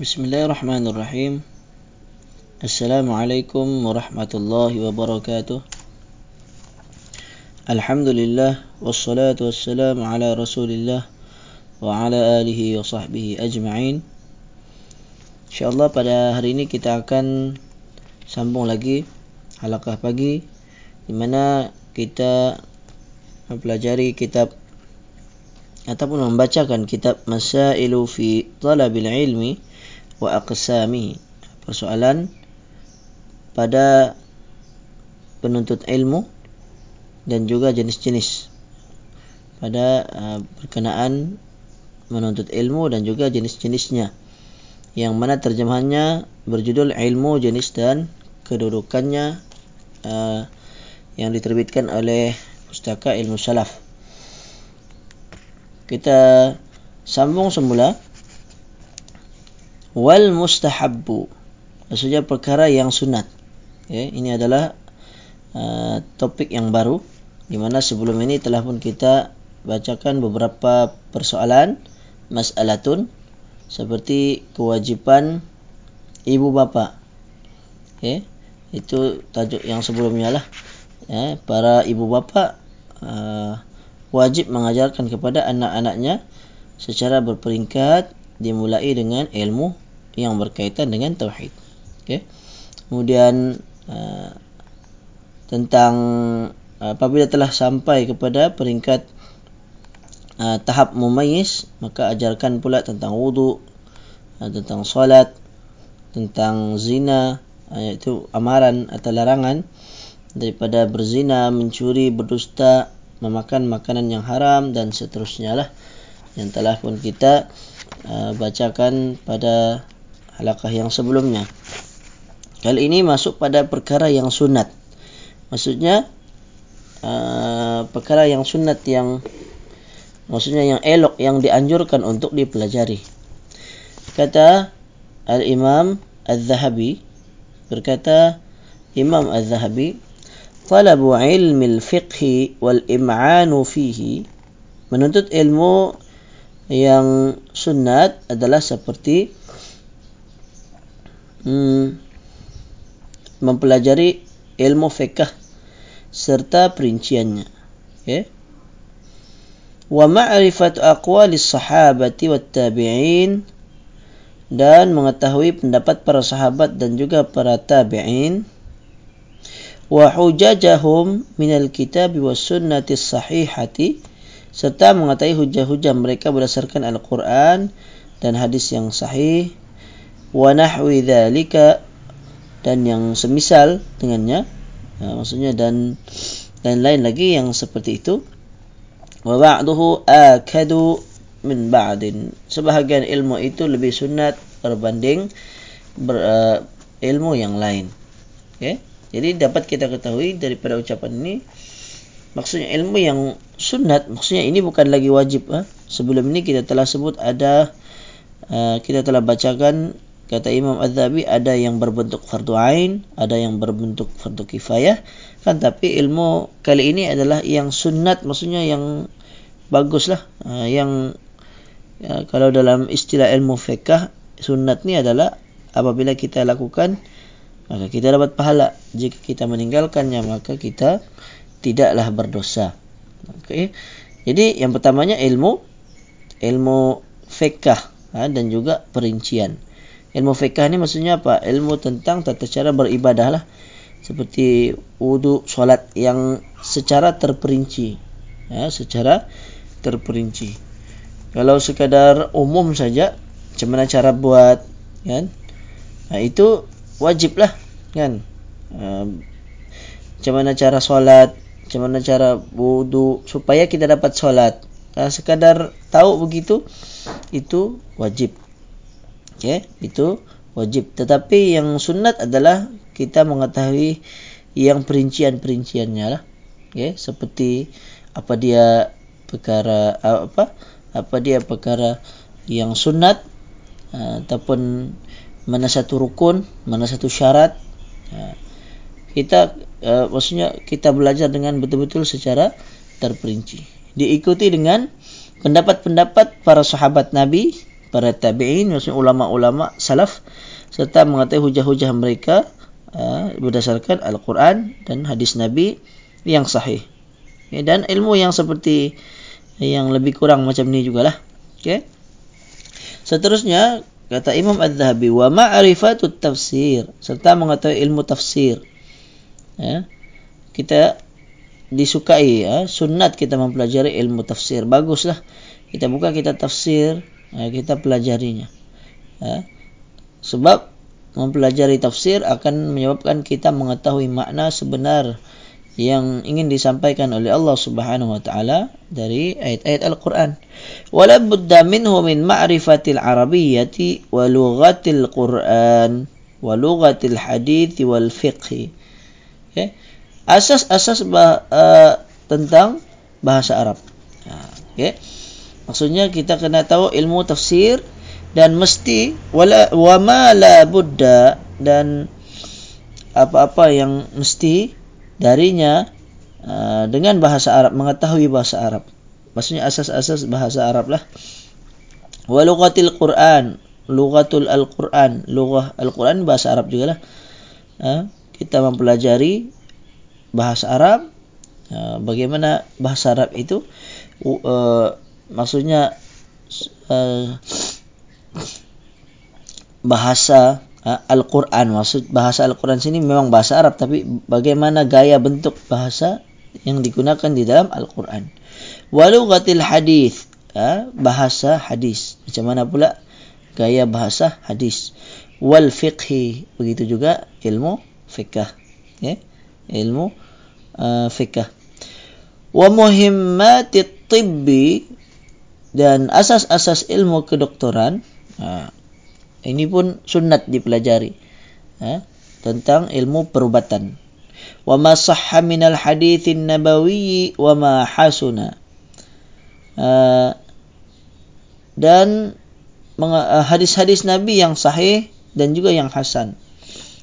Bismillahirrahmanirrahim. Assalamualaikum warahmatullahi wabarakatuh. Alhamdulillah, wassalatu wassalamu ala rasulillah wa ala alihi wa sahbihi ajma'in. InsyaAllah pada hari ini kita akan sambung lagi halaqah pagi, di mana kita mempelajari kitab ataupun membacakan kitab Masailu fi Talabil Ilmi Wa aqsami, persoalan pada penuntut ilmu dan juga jenis-jenis pada berkenaan menuntut ilmu dan juga jenis-jenisnya, yang mana terjemahannya berjudul Ilmu Jenis dan Kedudukannya, yang diterbitkan oleh Pustaka Ilmu Salaf. Kita sambung semula. Wal mustahabbu, maksudnya perkara yang sunat. Okay, ini adalah topik yang baru, di mana sebelum ini telah pun kita bacakan beberapa persoalan mas'alatun, seperti kewajiban ibu bapa. Okay, itu tajuk yang sebelumnya lah. Yeah, para ibu bapa wajib mengajarkan kepada anak-anaknya secara berperingkat, dimulai dengan ilmu yang berkaitan dengan tauhid. Okay. Kemudian tentang apabila telah sampai kepada peringkat tahap mumayyiz, maka ajarkan pula tentang wudu, tentang solat, tentang zina, iaitu amaran atau larangan daripada berzina, mencuri, berdusta, memakan makanan yang haram dan seterusnya lah, yang telah pun kita bacakan pada halaqah yang sebelumnya. Kali ini masuk pada perkara yang sunat, maksudnya perkara yang sunat, yang maksudnya yang elok, yang dianjurkan untuk dipelajari. Kata Al-Imam Al-Dhahabi, berkata Imam Al-Dhahabi, talabu ilmil fiqhi wal im'anu fihi, menuntut ilmu yang sunat adalah seperti mempelajari ilmu fiqh serta perinciannya. Okay. Wa ma'rifat aqwalis sahabati wat tabi'in, dan mengetahui pendapat para sahabat dan juga para tabi'in. Wa hujajahum minal kitabi was sunnati sahihati, serta mengatai hujah-hujah mereka berdasarkan Al-Quran dan hadis yang sahih. Wa nahwi dhalika, dan yang semisal dengannya, maksudnya dan lain lagi yang seperti itu. Wa ba'duhu akadu min ba'din, sebahagian ilmu itu lebih sunat berbanding ilmu yang lain. Okay? Jadi dapat kita ketahui daripada ucapan ini, maksudnya ilmu yang sunat, maksudnya ini bukan lagi wajib. Sebelum ini kita telah sebut ada, kita telah bacakan kata Imam Al-Dhahabi, ada yang berbentuk fardu ain, ada yang berbentuk fardu kifayah kan. Tapi ilmu kali ini adalah yang sunat, maksudnya yang baguslah, yang kalau dalam istilah ilmu fiqh, sunat ni adalah apabila kita lakukan maka kita dapat pahala, jika kita meninggalkannya maka kita tidaklah berdosa. Okay. Jadi yang pertamanya ilmu fiqh dan juga perincian. Ilmu fiqh ni maksudnya apa? Ilmu tentang tata cara beribadah lah, seperti wudu, solat, yang secara terperinci. Secara terperinci. Kalau sekadar umum saja, macam mana cara buat, kan? Nah, itu wajib lah, kan? Macam mana cara solat, macam mana cara wudu supaya kita dapat solat. Sekadar tahu begitu, itu wajib. Okay, itu wajib. Tetapi yang sunat adalah kita mengetahui yang perincian-perinciannya lah. Okay, seperti apa dia perkara yang sunat, ataupun mana satu rukun, mana satu syarat. Kita maksudnya kita belajar dengan betul-betul secara terperinci, diikuti dengan pendapat-pendapat para sahabat Nabi, para tabi'in, maksudnya ulama-ulama salaf, serta mengetahui hujah-hujah mereka berdasarkan Al-Quran dan hadis Nabi yang sahih. Okay, dan ilmu yang seperti yang lebih kurang macam ni jugalah. Okay. Seterusnya kata Imam Al-Dhahabi, wa ma'rifatut tafsir, serta mengetahui ilmu tafsir. Ya, kita disukai, ya, sunat kita mempelajari ilmu tafsir. Baguslah kita buka, kita tafsir, kita pelajarinya, ya. Sebab mempelajari tafsir akan menyebabkan kita mengetahui makna sebenar yang ingin disampaikan oleh Allah Subhanahu wa taala dari ayat-ayat Al-Qur'an. Wala budda minhu min ma'rifatil arabiyyati wa lughatil Qur'an wa lughatil hadits wal fiqh. Okay. Asas-asas tentang bahasa Arab. Okay. Maksudnya kita kena tahu ilmu tafsir, dan mesti wa ma la budda, dan apa-apa yang mesti darinya dengan bahasa Arab, mengetahui bahasa Arab. Maksudnya asas-asas bahasa Arab lah. Wa lughatil Quran, lughatul Al-Quran, lughah Al-Quran bahasa Arab jugalah. Kita mempelajari bahasa Arab, bagaimana bahasa Arab itu maksudnya bahasa Al-Quran, maksud bahasa Al-Quran sini memang bahasa Arab, tapi bagaimana gaya bentuk bahasa yang digunakan di dalam Al-Quran. Wa lughatil hadis, bahasa hadis, macam mana pula gaya bahasa hadis. Wal fiqhi, begitu juga ilmu fikah, okay? Ilmu fikah. Wa muhimmatit tibbi, dan asas-asas ilmu kedokteran. Ini pun sunat dipelajari, tentang ilmu perubatan. Wa ma sahha minal hadithin nabawi wa ma hasuna, dan hadis-hadis Nabi yang sahih dan juga yang hasan.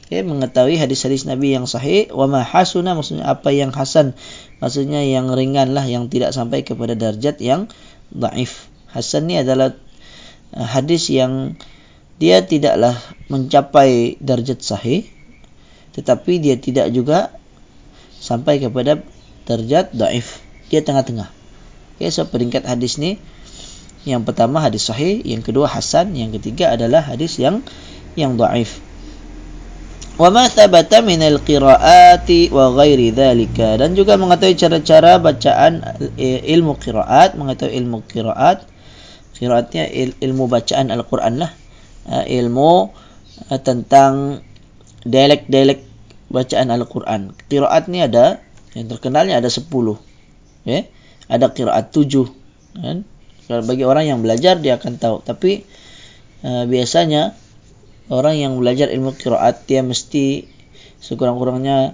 Okay, mengetahui hadis-hadis Nabi yang sahih. Wa ma hasuna, maksudnya apa yang hasan, maksudnya yang ringan lah, yang tidak sampai kepada darjat yang dhaif. Hasan ni adalah hadis yang dia tidaklah mencapai darjat sahih, tetapi dia tidak juga sampai kepada darjat dhaif. Dia tengah-tengah. Okay, so peringkat hadis ni, yang pertama hadis sahih, yang kedua hasan, yang ketiga adalah hadis yang dhaif. Wa ma thabata min al-qiraati wa ghairi dhalika, dan juga mengetahui cara-cara bacaan ilmu qiraat, mengetahui ilmu qiraat. Qiraatnya ilmu bacaan Al-Quran lah. Ilmu tentang dialek-dialek bacaan Al-Quran. Qiraat ni ada, yang terkenalnya ada 10. Okay? Ada qiraat 7. Kan? Bagi orang yang belajar, dia akan tahu. Tapi biasanya orang yang belajar ilmu qiraat, dia mesti sekurang-kurangnya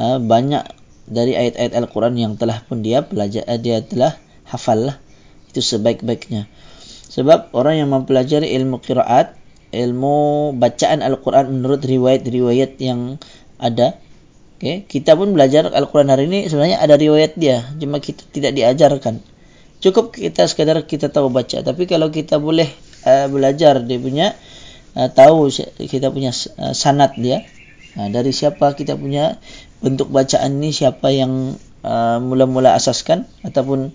banyak dari ayat-ayat Al-Quran yang telah pun dia pelajari, dia telah hafal lah. Itu sebaik-baiknya. Sebab orang yang mempelajari ilmu qiraat, ilmu bacaan Al-Quran menurut riwayat-riwayat yang ada, okay? Kita pun belajar Al-Quran hari ini, sebenarnya ada riwayat dia, cuma kita tidak diajarkan. Cukup kita sekadar kita tahu baca. Tapi kalau kita boleh belajar dia punya, tahu kita punya sanad dia, dari siapa kita punya bentuk bacaan ni, siapa yang mula-mula asaskan, ataupun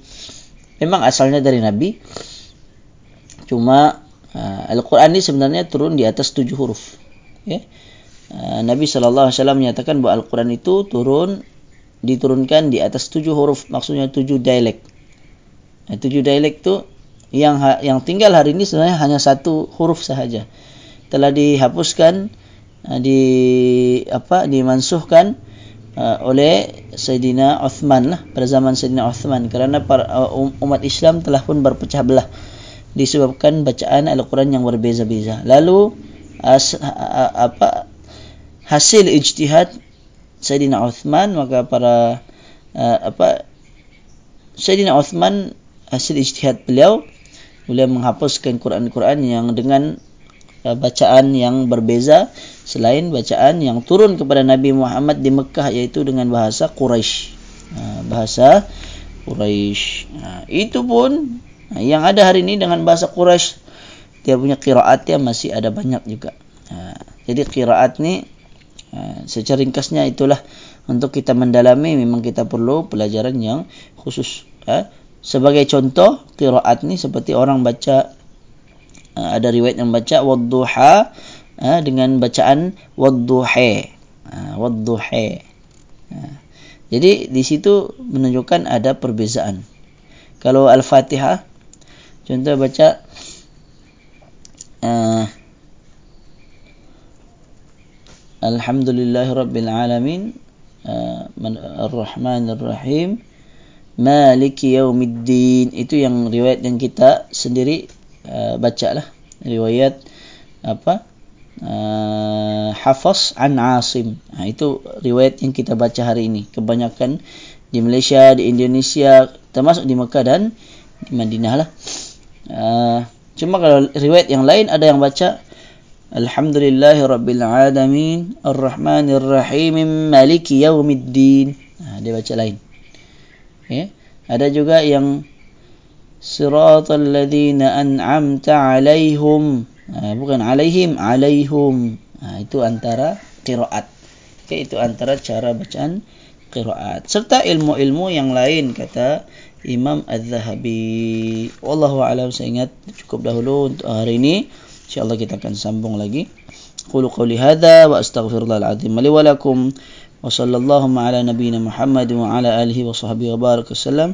memang asalnya dari Nabi. Cuma Al-Quran ni sebenarnya turun di atas 7 huruf. Okay? Nabi SAW menyatakan bahawa Al-Quran itu diturunkan di atas 7 huruf, maksudnya 7 dialek. 7 dialek tu yang tinggal hari ini sebenarnya hanya 1 huruf sahaja. Telah dihapuskan, dimansuhkan oleh Sayyidina Uthman lah, pada zaman Sayyidina Uthman, kerana para, umat Islam telah pun berpecah belah disebabkan bacaan Al-Quran yang berbeza-beza. Lalu hasil ijtihad Sayyidina Uthman, maka para Sayyidina Uthman, hasil ijtihad beliau menghapuskan Quran-Quran yang dengan bacaan yang berbeza selain bacaan yang turun kepada Nabi Muhammad di Mekah, yaitu dengan bahasa Quraisy. Itu pun yang ada hari ini dengan bahasa Quraisy, dia punya qiraatnya masih ada banyak juga. Jadi qiraat ni secara ringkasnya itulah, untuk kita mendalami memang kita perlu pelajaran yang khusus. Sebagai contoh qiraat ni seperti orang baca, ada riwayat yang baca wadduha dengan bacaan wadduha. Jadi di situ menunjukkan ada perbezaan. Kalau Al-Fatihah contoh baca Alhamdulillahirabbil alamin ar-rahmanir rahim maliki yaumiddin, itu yang riwayat yang kita sendiri bacalah, riwayat apa Hafaz An Asim. Itu riwayat yang kita baca hari ini kebanyakan di Malaysia, di Indonesia, termasuk di Mekah dan di Madinah lah. Cuma kalau riwayat yang lain ada yang baca Alhamdulillahirabbil alamin arrahmanir rahim maliki yaumiddin. Dia baca lain. Okay. Ada juga yang siratal ladzina an'amta 'alaihim. Bukan alaihim, alaihum. Itu antara qiraat. Okay, itu antara cara bacaan qiraat. Serta ilmu-ilmu yang lain kata Imam Al-Dhahabi. Wallahu a'lam. Saya ingat cukup dahulu untuk hari ini. InsyaAllah kita akan sambung lagi. Qulu qawli hadza wa astaghfirullahal azim li wa lakum. Wa sallallahu ala nabiyyina Muhammad wa ala alihi wa sahbihi wa baraka sallam.